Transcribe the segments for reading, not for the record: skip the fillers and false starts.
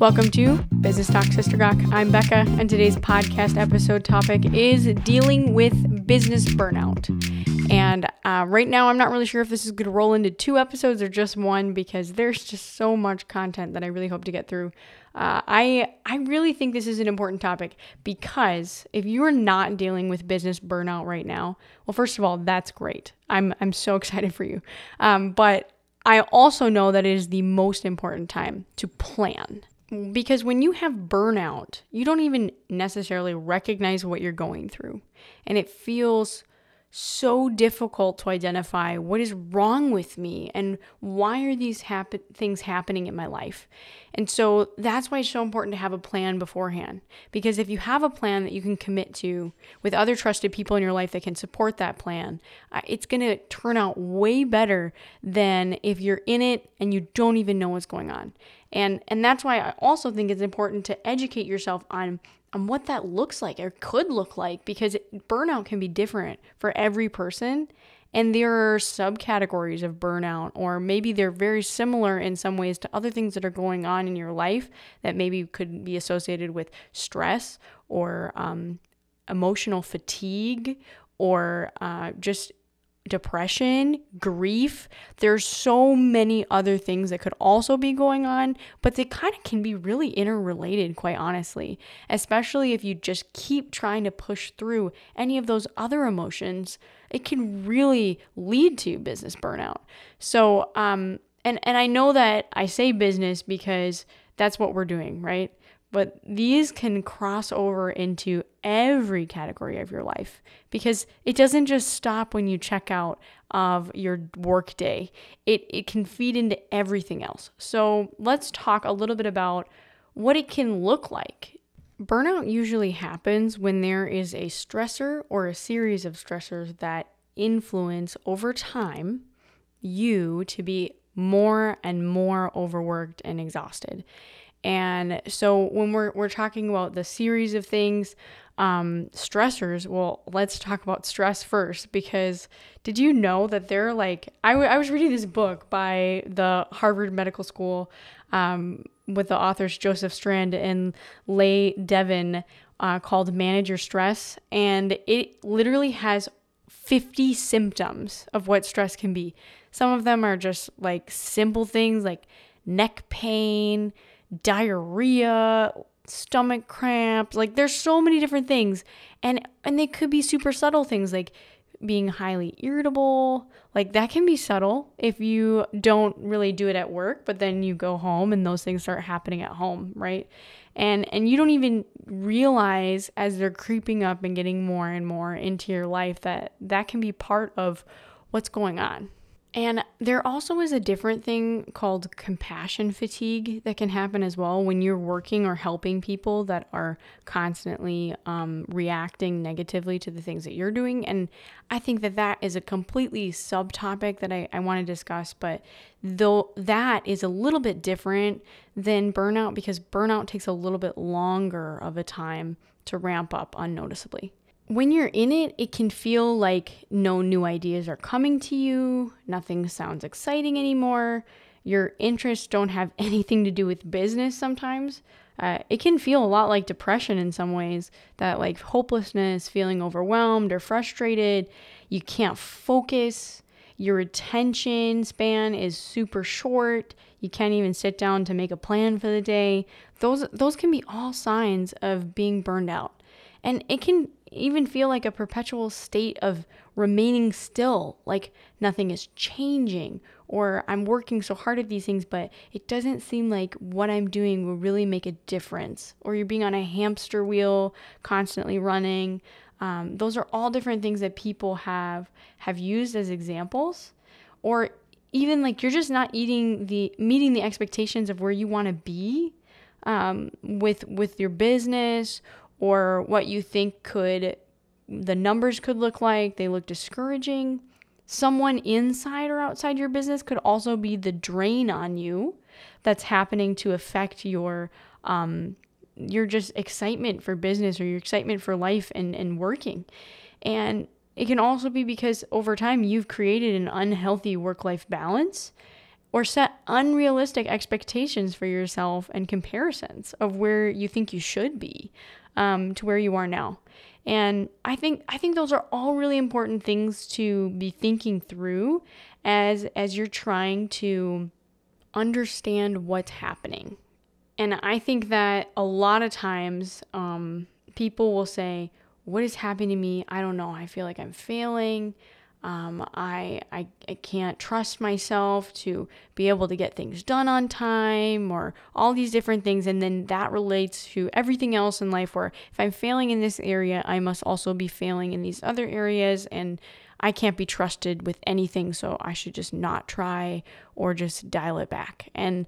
Welcome to Business Talk Sister Gawk. I'm Becca, and today's podcast episode topic is dealing with business burnout. And right now, I'm not really sure if this is going to roll into two episodes or just one because there's just so much content that I really hope to get through. I really think this is an important topic because if you're not dealing with business burnout right now, well, first of all, that's great. I'm so excited for you. But I also know that it is the most important time to plan. Because when you have burnout, you don't even necessarily recognize what you're going through. And it feels so difficult to identify what is wrong with me and why are these things happening in my life. And so that's why it's so important to have a plan beforehand. Because if you have a plan that you can commit to with other trusted people in your life that can support that plan, it's going to turn out way better than if you're in it and you don't even know what's going on. And that's why I also think it's important to educate yourself on what that looks like or could look like, because burnout can be different for every person. And there are subcategories of burnout, or maybe they're very similar in some ways to other things that are going on in your life that maybe could be associated with stress or emotional fatigue or just depression, grief. There's so many other things that could also be going on, but they kind of can be really interrelated, quite honestly, especially if you just keep trying to push through any of those other emotions. It can really lead to business burnout. So, and I know that I say business because that's what we're doing, right? But these can cross over into every category of your life because it doesn't just stop when you check out of your work day. It can feed into everything else. So let's talk a little bit about what it can look like. Burnout usually happens when there is a stressor or a series of stressors that influence over time you to be more and more overworked and exhausted. And so when we're talking about the series of things, stressors, well, let's talk about stress first, because did you know that they're like, I was reading this book by the Harvard Medical School with the authors Joseph Strand and Leigh Devin called Manage Your Stress. And it literally has 50 symptoms of what stress can be. Some of them are just like simple things like neck pain, diarrhea, stomach cramps, like there's so many different things. And they could be super subtle things like being highly irritable, like that can be subtle if you don't really do it at work, but then you go home and those things start happening at home, right? And you don't even realize as they're creeping up and getting more and more into your life that can be part of what's going on. And there also is a different thing called compassion fatigue that can happen as well when you're working or helping people that are constantly reacting negatively to the things that you're doing. And I think that is a completely subtopic that I want to discuss, but though that is a little bit different than burnout because burnout takes a little bit longer of a time to ramp up unnoticeably. When you're in it, it can feel like no new ideas are coming to you, nothing sounds exciting anymore, your interests don't have anything to do with business sometimes. It can feel a lot like depression in some ways, that like hopelessness, feeling overwhelmed or frustrated, you can't focus, your attention span is super short, you can't even sit down to make a plan for the day. Those can be all signs of being burned out. And it can even feel like a perpetual state of remaining still, like nothing is changing, or I'm working so hard at these things, but it doesn't seem like what I'm doing will really make a difference, or you're being on a hamster wheel, constantly running. Those are all different things that people have used as examples, or even like you're just not meeting the expectations of where you want to be with your business, or what you think the numbers could look like. They look discouraging. Someone inside or outside your business could also be the drain on you that's happening to affect your just excitement for business or your excitement for life and working. And it can also be because over time you've created an unhealthy work-life balance or set unrealistic expectations for yourself and comparisons of where you think you should be to where you are now. And I think those are all really important things to be thinking through as you're trying to understand what's happening. And I think that a lot of times people will say, what is happening to me? I don't know. I feel like I'm failing. I can't trust myself to be able to get things done on time, or all these different things. And then that relates to everything else in life, where if I'm failing in this area, I must also be failing in these other areas, and I can't be trusted with anything. So I should just not try or just dial it back. And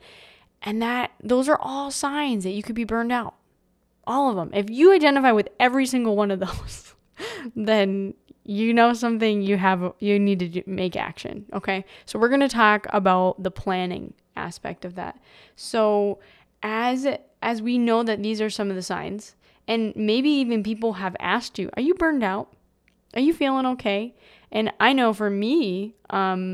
those are all signs that you could be burned out. All of them. If you identify with every single one of those, then you know something you need to do, make action. Okay. So we're going to talk about the planning aspect of that. So as we know that these are some of the signs, and maybe even people have asked you, are you burned out? Are you feeling okay? And I know for me, back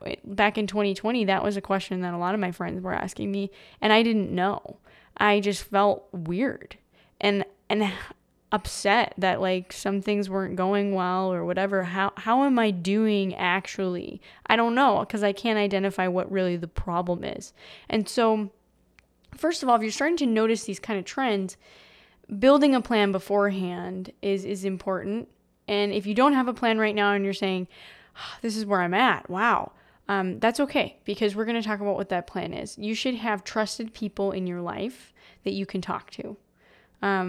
in 2020, that was a question that a lot of my friends were asking me, and I didn't know. I just felt weird and upset that like some things weren't going well or whatever. How am I doing actually? I don't know, because I can't identify what really the problem is. And so first of all, if you're starting to notice these kind of trends, building a plan beforehand is important. And if you don't have a plan right now and you're saying, this is where I'm at, wow. That's okay, because we're going to talk about what that plan is. You should have trusted people in your life that you can talk to.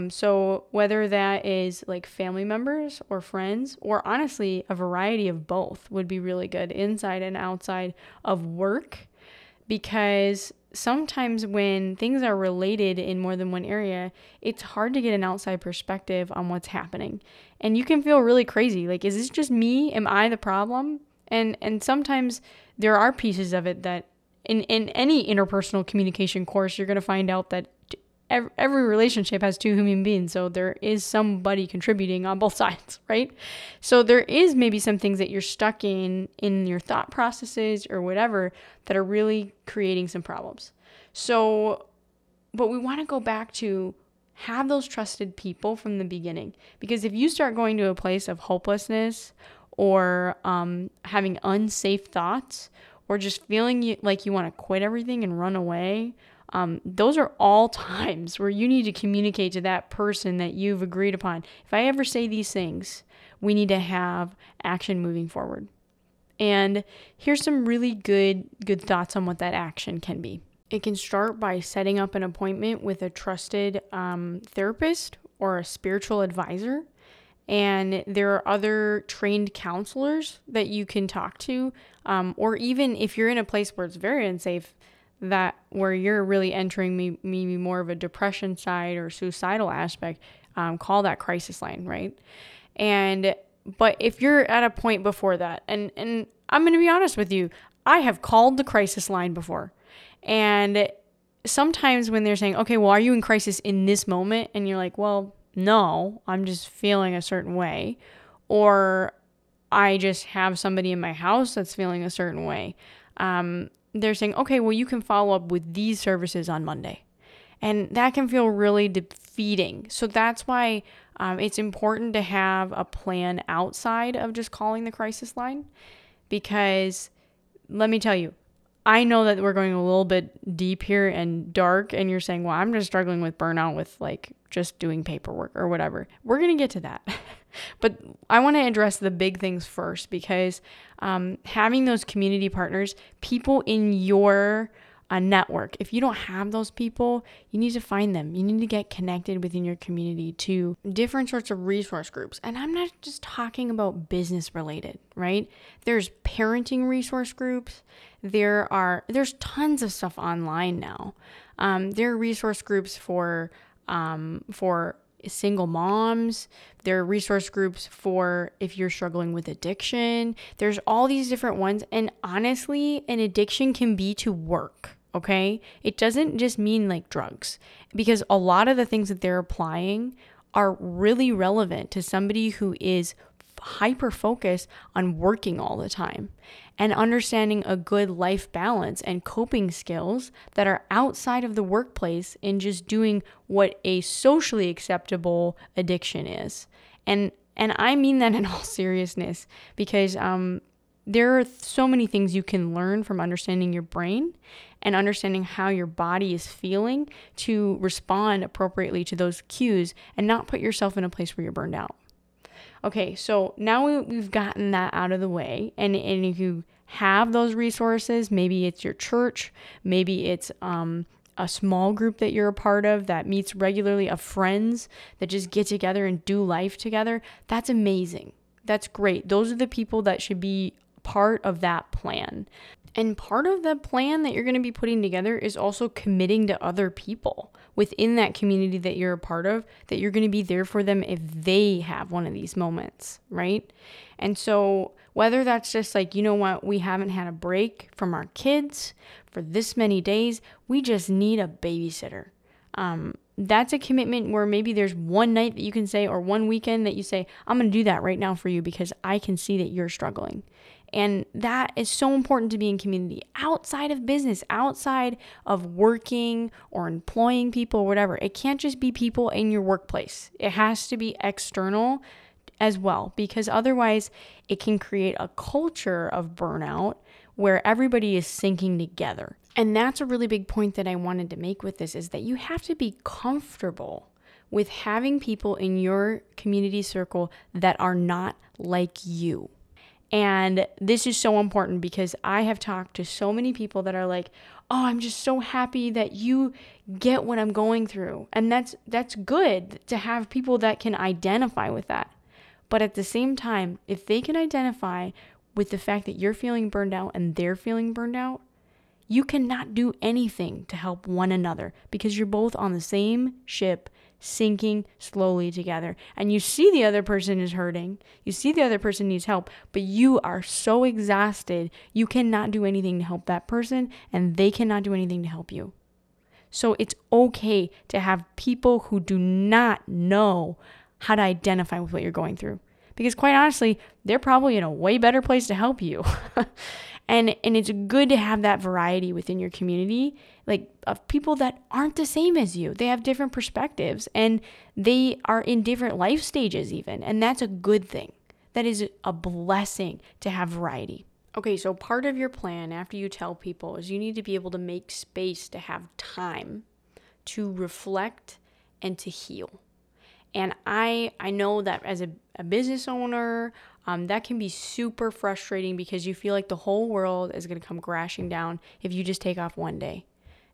So whether that is like family members or friends, or honestly, a variety of both would be really good, inside and outside of work, because sometimes when things are related in more than one area, it's hard to get an outside perspective on what's happening. And you can feel really crazy. Like, is this just me? Am I the problem? And sometimes there are pieces of it that in any interpersonal communication course, you're going to find out that every relationship has two human beings. So there is somebody contributing on both sides, right? So there is maybe some things that you're stuck in your thought processes or whatever, that are really creating some problems. So, but we want to go back to have those trusted people from the beginning, because if you start going to a place of hopelessness or having unsafe thoughts, or just feeling like you want to quit everything and run away, those are all times where you need to communicate to that person that you've agreed upon. If I ever say these things, we need to have action moving forward. And here's some really good thoughts on what that action can be. It can start by setting up an appointment with a trusted therapist or a spiritual advisor. And there are other trained counselors that you can talk to, or even if you're in a place where it's very unsafe, that where you're really entering maybe more of a depression side or suicidal aspect, call that crisis line, right? But if you're at a point before that, and I'm going to be honest with you, I have called the crisis line before, and sometimes when they're saying, okay, well, are you in crisis in this moment? And you're like, well, no, I'm just feeling a certain way, or I just have somebody in my house that's feeling a certain way. They're saying, okay, well, you can follow up with these services on Monday. And that can feel really defeating. So that's why it's important to have a plan outside of just calling the crisis line, because let me tell you, I know that we're going a little bit deep here and dark, and you're saying, well, I'm just struggling with burnout with like just doing paperwork or whatever. We're going to get to that. But I want to address the big things first, because having those community partners, people in your network, if you don't have those people, you need to find them. You need to get connected within your community to different sorts of resource groups. And I'm not just talking about business related, right? There's parenting resource groups. There's tons of stuff online now. There are resource groups for single moms. There are resource groups for if you're struggling with addiction. There's all these different ones. And honestly, an addiction can be to work, okay? It doesn't just mean like drugs, because a lot of the things that they're applying are really relevant to somebody who is hyper-focus on working all the time and understanding a good life balance and coping skills that are outside of the workplace and just doing what a socially acceptable addiction is. And I mean that in all seriousness, because there are so many things you can learn from understanding your brain and understanding how your body is feeling to respond appropriately to those cues and not put yourself in a place where you're burned out. Okay, so now we've gotten that out of the way. And if you have those resources, maybe it's your church, maybe it's a small group that you're a part of that meets regularly, of friends that just get together and do life together, that's amazing. That's great. Those are the people that should be part of that plan. And part of the plan that you're going to be putting together is also committing to other people within that community that you're a part of, that you're going to be there for them if they have one of these moments, right? And so whether that's just like, you know what, we haven't had a break from our kids for this many days, we just need a babysitter. That's a commitment where maybe there's one night that you can say, or one weekend that you say, I'm going to do that right now for you because I can see that you're struggling. And that is so important to be in community outside of business, outside of working or employing people or whatever. It can't just be people in your workplace. It has to be external as well, because otherwise it can create a culture of burnout where everybody is sinking together. And that's a really big point that I wanted to make with this, is that you have to be comfortable with having people in your community circle that are not like you. And this is so important because I have talked to so many people that are like, oh, I'm just so happy that you get what I'm going through. And that's good to have people that can identify with that. But at the same time, if they can identify with the fact that you're feeling burned out and they're feeling burned out, you cannot do anything to help one another because you're both on the same ship sinking slowly together. And you see the other person is hurting. You see the other person needs help, but you are so exhausted, you cannot do anything to help that person and they cannot do anything to help you. So it's okay to have people who do not know how to identify with what you're going through. Because quite honestly, they're probably in a way better place to help you. And it's good to have that variety within your community, like of people that aren't the same as you. They have different perspectives and they are in different life stages even. And that's a good thing. That is a blessing to have variety. Okay, so part of your plan after you tell people is you need to be able to make space to have time to reflect and to heal. And I know that as a business owner, that can be super frustrating because you feel like the whole world is going to come crashing down if you just take off one day.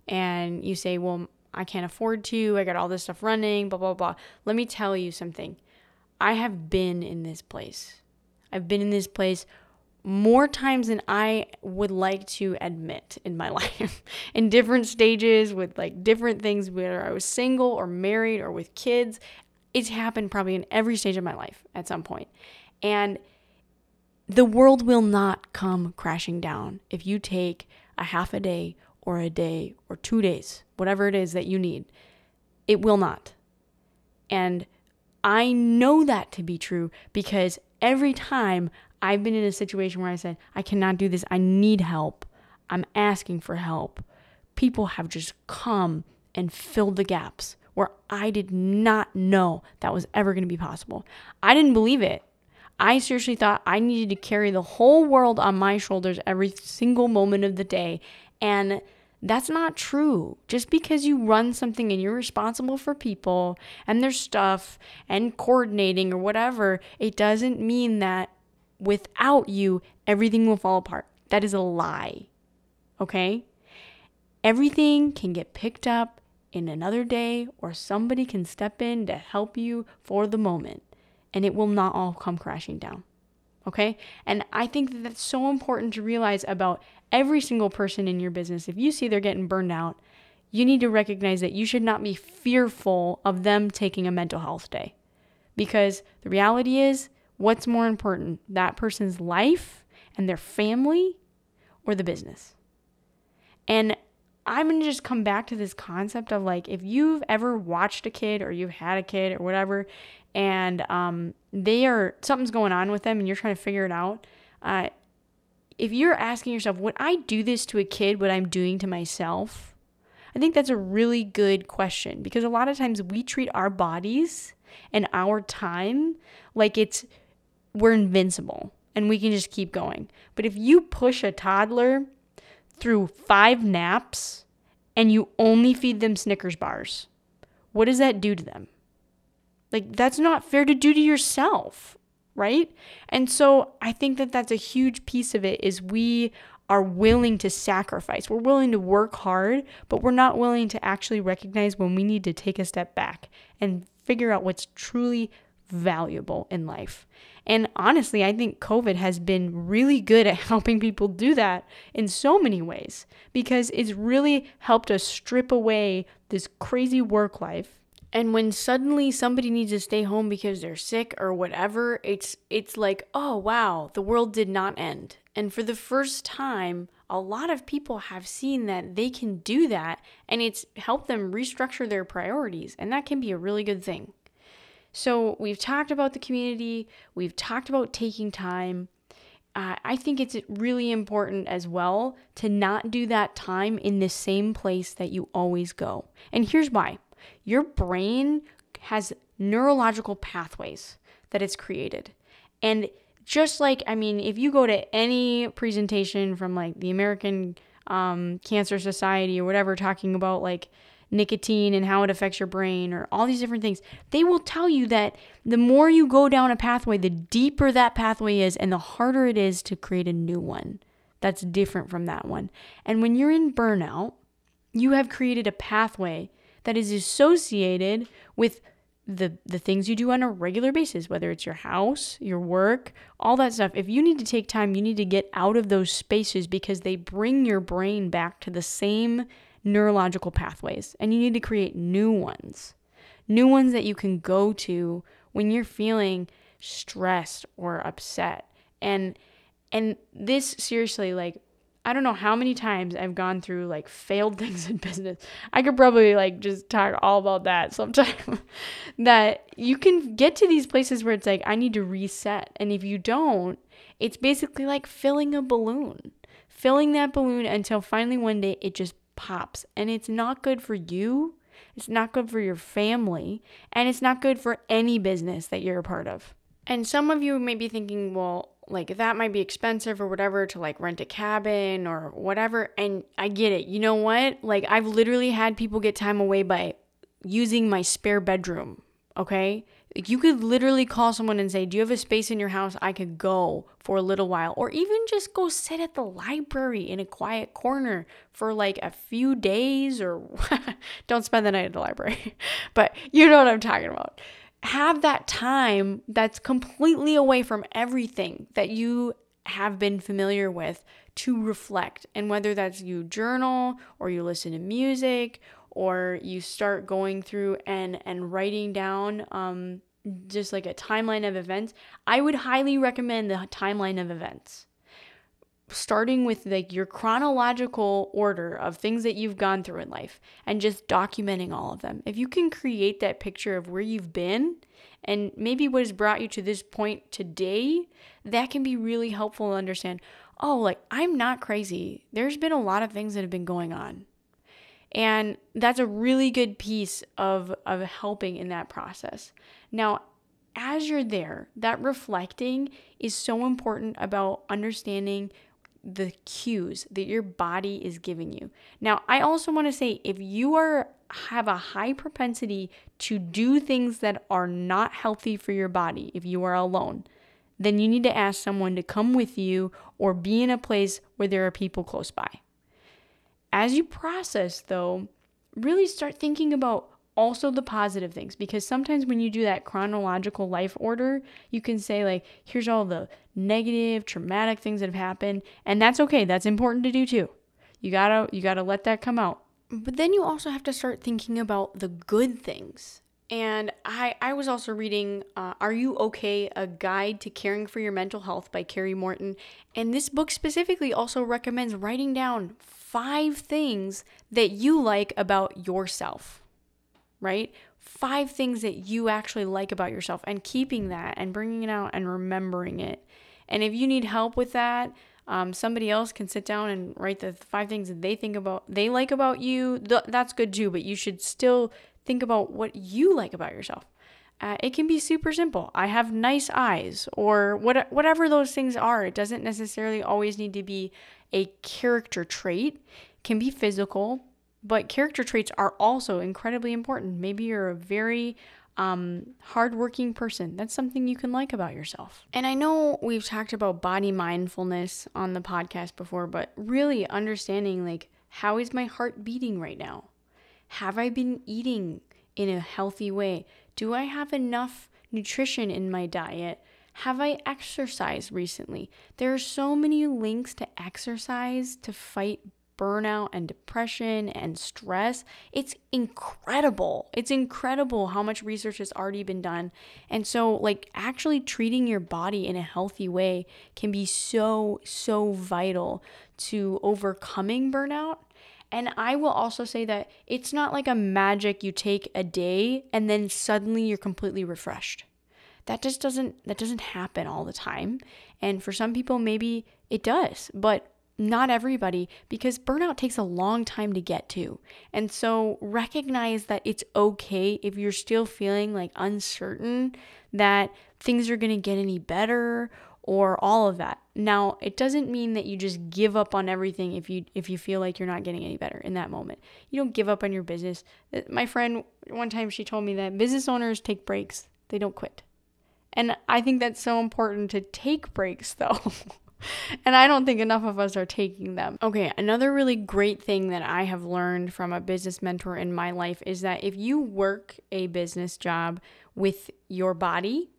And you say, well, I can't afford to. I got all this stuff running, blah, blah, blah. Let me tell you something. I have been in this place. I've been in this place more times than I would like to admit in my life, in different stages with like different things, whether I was single or married or with kids. It's happened probably in every stage of my life at some point. And the world will not come crashing down if you take a half a day or a day or 2 days, whatever it is that you need. It will not. And I know that to be true because every time I've been in a situation where I said, I cannot do this, I need help, I'm asking for help, people have just come and filled the gaps where I did not know that was ever going to be possible. I didn't believe it. I seriously thought I needed to carry the whole world on my shoulders every single moment of the day. And that's not true. Just because you run something and you're responsible for people and their stuff and coordinating or whatever, it doesn't mean that without you, everything will fall apart. That is a lie. Okay? Everything can get picked up in another day, or somebody can step in to help you for the moment, and it will not all come crashing down. Okay? And I think that that's so important to realize about every single person in your business. If you see they're getting burned out, you need to recognize that you should not be fearful of them taking a mental health day, because the reality is, what's more important, that person's life and their family or the business? And I'm going to just come back to this concept of like, if you've ever watched a kid or you've had a kid or whatever, and something's going on with them and you're trying to figure it out. If you're asking yourself, would I do this to a kid, what I'm doing to myself? I think that's a really good question, because a lot of times we treat our bodies and our time like we're invincible and we can just keep going. But if you push a toddler through 5 naps and you only feed them Snickers bars, what does that do to them? Like, that's not fair to do to yourself, right? And so I think that that's a huge piece of it, is we are willing to sacrifice. We're willing to work hard, but we're not willing to actually recognize when we need to take a step back and figure out what's truly valuable in life. And honestly, I think COVID has been really good at helping people do that in so many ways, because it's really helped us strip away this crazy work life. And when suddenly somebody needs to stay home because they're sick or whatever, it's like, oh, wow, the world did not end. And for the first time, a lot of people have seen that they can do that, and it's helped them restructure their priorities. And that can be a really good thing. So we've talked about the community. We've talked about taking time. I think it's really important as well to not do that time in the same place that you always go. And here's why. Your brain has neurological pathways that it's created. And just like, I mean, if you go to any presentation from like the American Cancer Society or whatever, talking about like nicotine and how it affects your brain or all these different things, they will tell you that the more you go down a pathway, the deeper that pathway is and the harder it is to create a new one that's different from that one. And when you're in burnout, you have created a pathway that is associated with the things you do on a regular basis, whether it's your house, your work, all that stuff. If you need to take time, you need to get out of those spaces, because they bring your brain back to the same neurological pathways, and you need to create new ones that you can go to when you're feeling stressed or upset. And this, seriously, like, I don't know how many times I've gone through like failed things in business. I could probably like just talk all about that sometime. That you can get to these places where it's like, I need to reset. And if you don't, it's basically like filling that balloon until finally one day it just pops. And it's not good for you. It's not good for your family. And it's not good for any business that you're a part of. And some of you may be thinking, well, like that might be expensive or whatever to like rent a cabin or whatever. And I get it. You know what? Like, I've literally had people get time away by using my spare bedroom. Okay. Like, you could literally call someone and say, do you have a space in your house? I could go for a little while, or even just go sit at the library in a quiet corner for like a few days, or don't spend the night at the library, but you know what I'm talking about. Have that time that's completely away from everything that you have been familiar with to reflect. And whether that's you journal or you listen to music or you start going through and writing down just like a timeline of events, I would highly recommend the timeline of events. Starting with like your chronological order of things that you've gone through in life and just documenting all of them. If you can create that picture of where you've been and maybe what has brought you to this point today, that can be really helpful to understand, oh, like, I'm not crazy. There's been a lot of things that have been going on. And that's a really good piece of helping in that process. Now, as you're there, that reflecting is so important about understanding the cues that your body is giving you. Now, I also want to say, if you have a high propensity to do things that are not healthy for your body, if you are alone, then you need to ask someone to come with you or be in a place where there are people close by. As you process, though, really start thinking about also the positive things, because sometimes when you do that chronological life order, you can say like, here's all the negative, traumatic things that have happened. And that's okay. That's important to do too. You gotta let that come out. But then you also have to start thinking about the good things. And I was also reading Are You Okay? A Guide to Caring for Your Mental Health by Carrie Morton. And this book specifically also recommends writing down 5 things that you like about yourself, right? 5 things that you actually like about yourself, and keeping that and bringing it out and remembering it. And if you need help with that, somebody else can sit down and write the 5 things that they like about you. That's good too, but you should still think about what you like about yourself. It can be super simple. I have nice eyes, or whatever those things are. It doesn't necessarily always need to be a character trait. It can be physical, but character traits are also incredibly important. Maybe you're a very hardworking person. That's something you can like about yourself. And I know we've talked about body mindfulness on the podcast before, but really understanding, like, how is my heart beating right now? Have I been eating in a healthy way? Do I have enough nutrition in my diet? Have I exercised recently? There are so many links to exercise to fight burnout and depression and stress. It's incredible. It's incredible how much research has already been done. And so, like, actually treating your body in a healthy way can be so, so vital to overcoming burnout. And I will also say that it's not like a magic you take a day and then suddenly you're completely refreshed. That doesn't happen all the time. And for some people, maybe it does, but not everybody, because burnout takes a long time to get to. And so recognize that it's okay if you're still feeling like uncertain that things are going to get any better or all of that. Now, it doesn't mean that you just give up on everything if you feel like you're not getting any better in that moment. You don't give up on your business. My friend, one time she told me that business owners take breaks. They don't quit. And I think that's so important to take breaks, though. And I don't think enough of us are taking them. Okay, another really great thing that I have learned from a business mentor in my life is that if you work a business job with your body,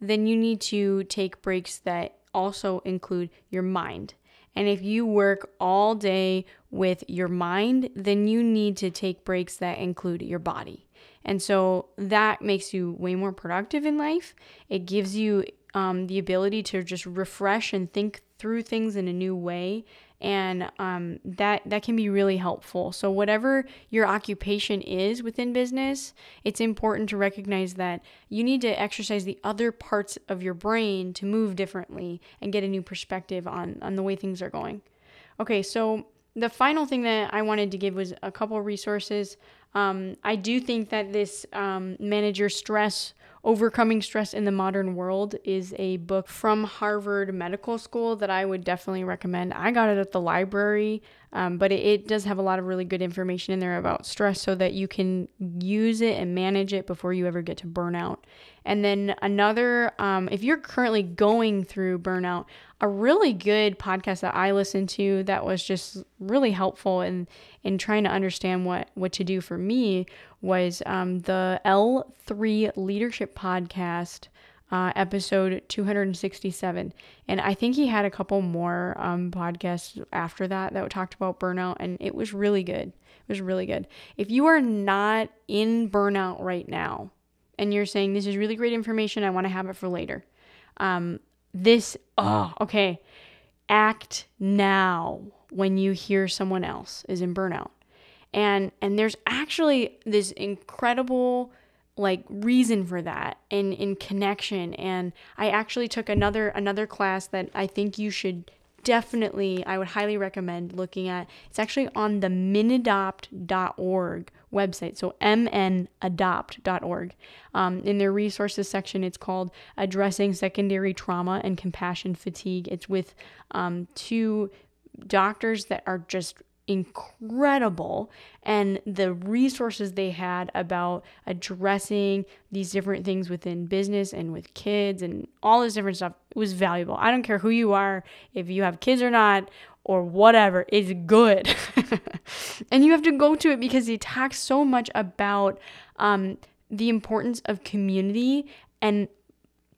then you need to take breaks that also include your mind. And if you work all day with your mind, then you need to take breaks that include your body. And so that makes you way more productive in life. It gives you the ability to just refresh and think through things in a new way. And that can be really helpful. So whatever your occupation is within business, it's important to recognize that you need to exercise the other parts of your brain to move differently and get a new perspective on the way things are going. Okay, so the final thing that I wanted to give was a couple of resources. I do think that this Manage Your Stress, Overcoming Stress in the Modern World is a book from Harvard Medical School that I would definitely recommend. I got it at the library, but it does have a lot of really good information in there about stress so that you can use it and manage it before you ever get to burnout. And then another, if you're currently going through burnout, a really good podcast that I listened to that was just really helpful in trying to understand what to do for me was the L3 Leadership podcast, episode 267. And I think he had a couple more podcasts after that talked about burnout, and it was really good. It was really good. If you are not in burnout right now and you're saying, this is really great information, I want to have it for later, act now when you hear someone else is in burnout. And there's actually this incredible reason for that and in connection. And I actually took another class that I think you should I would highly recommend looking at. It's actually on the minadopt.org website. So mnadopt.org. In their resources section, it's called Addressing Secondary Trauma and Compassion Fatigue. It's with 2 doctors that are just incredible, and the resources they had about addressing these different things within business and with kids and all this different stuff was valuable. I don't care who you are, if you have kids or not or whatever, it's good. And you have to go to it because he talks so much about the importance of community and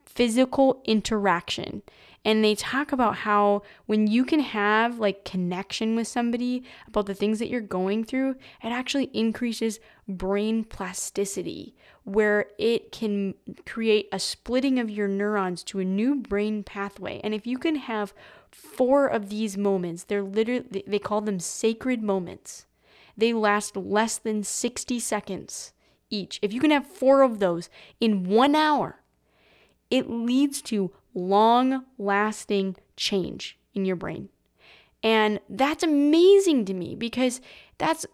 physical interaction. And they talk about how when you can have connection with somebody about the things that you're going through, it actually increases brain plasticity, where it can create a splitting of your neurons to a new brain pathway. And if you can have 4 of these moments, they call them sacred moments. they last less than 60 seconds each. If you can have 4 of those in 1 hour, it leads to long-lasting change in your brain. And that's amazing to me, because that's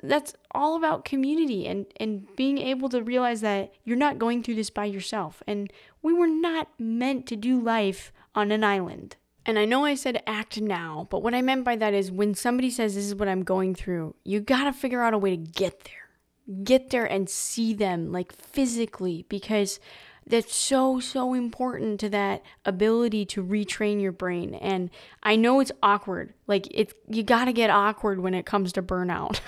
all about community and being able to realize that you're not going through this by yourself. And we were not meant to do life on an island. And I know I said act now, but what I meant by that is when somebody says this is what I'm going through, you gotta figure out a way to get there. Get there and see them, like, physically, because that's so, so important to that ability to retrain your brain. And I know it's awkward. Like, you got to get awkward when it comes to burnout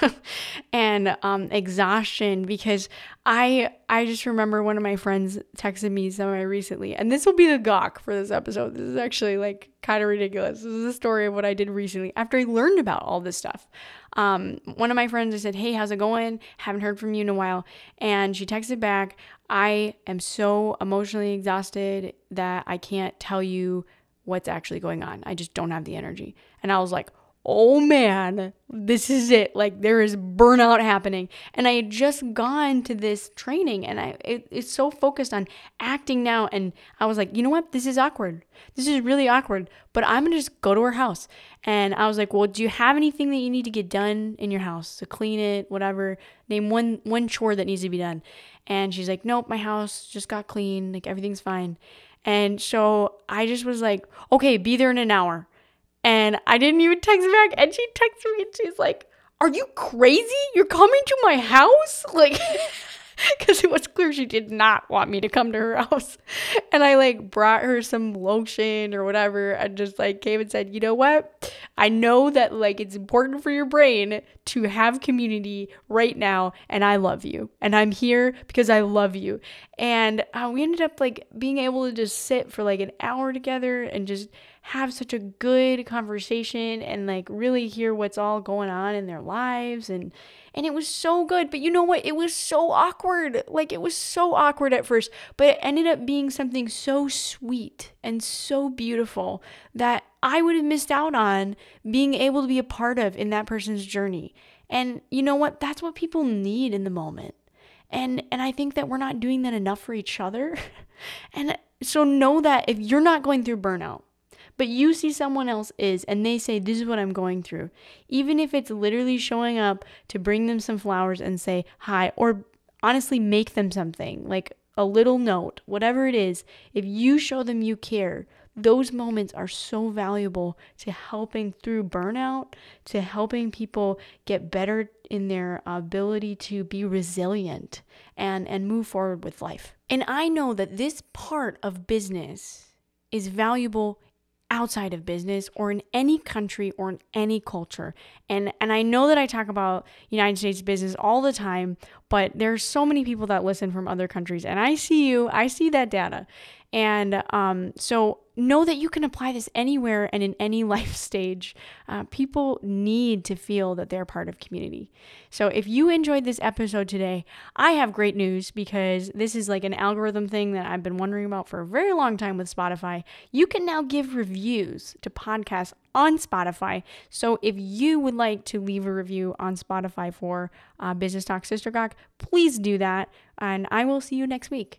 and exhaustion, because I just remember one of my friends texted me recently, and this will be the gawk for this episode. This is actually, like, kind of ridiculous. This is the story of what I did recently after I learned about all this stuff. One of my friends, I said, "Hey, how's it going? Haven't heard from you in a while." And she texted back, "I am so emotionally exhausted that I can't tell you what's actually going on. I just don't have the energy." And I was like, oh man, this is it. Like, there is burnout happening. And I had just gone to this training, and it's so focused on acting now. And I was like, you know what? This is awkward. This is really awkward, but I'm going to just go to her house. And I was like, well, do you have anything that you need to get done in your house? So clean it, whatever. Name one chore that needs to be done. And she's like, nope, my house just got clean. Like, everything's fine. And so I just was like, okay, be there in an hour. And I didn't even text back. And she texted me, and she's like, "Are you crazy? You're coming to my house?" Like, because it was clear she did not want me to come to her house. And I, like, brought her some lotion or whatever, and just, like, came and said, you know what? I know that, like, it's important for your brain to have community right now, and I love you. And I'm here because I love you. And we ended up, like, being able to just sit for, like, an hour together and just have such a good conversation and, like, really hear what's all going on in their lives. And it was so good. But you know what? It was so awkward. Like, it was so awkward at first, but it ended up being something so sweet and so beautiful that I would have missed out on being able to be a part of in that person's journey. And you know what? That's what people need in the moment. And I think that we're not doing that enough for each other. And so know that if you're not going through burnout, but you see someone else is, and they say, this is what I'm going through. Even if it's literally showing up to bring them some flowers and say hi, or honestly make them something, like a little note, whatever it is, if you show them you care, those moments are so valuable to helping through burnout, to helping people get better in their ability to be resilient and move forward with life. And I know that this part of business is valuable outside of business, or in any country, or in any culture. And I know that I talk about United States business all the time, but there's so many people that listen from other countries, and I see you, I see that data. And so know that you can apply this anywhere and in any life stage. People need to feel that they're part of community. So if you enjoyed this episode today, I have great news, because this is like an algorithm thing that I've been wondering about for a very long time with Spotify. You can now give reviews to podcasts on Spotify. So if you would like to leave a review on Spotify for Business Talk Sister Gawk, please do that. And I will see you next week.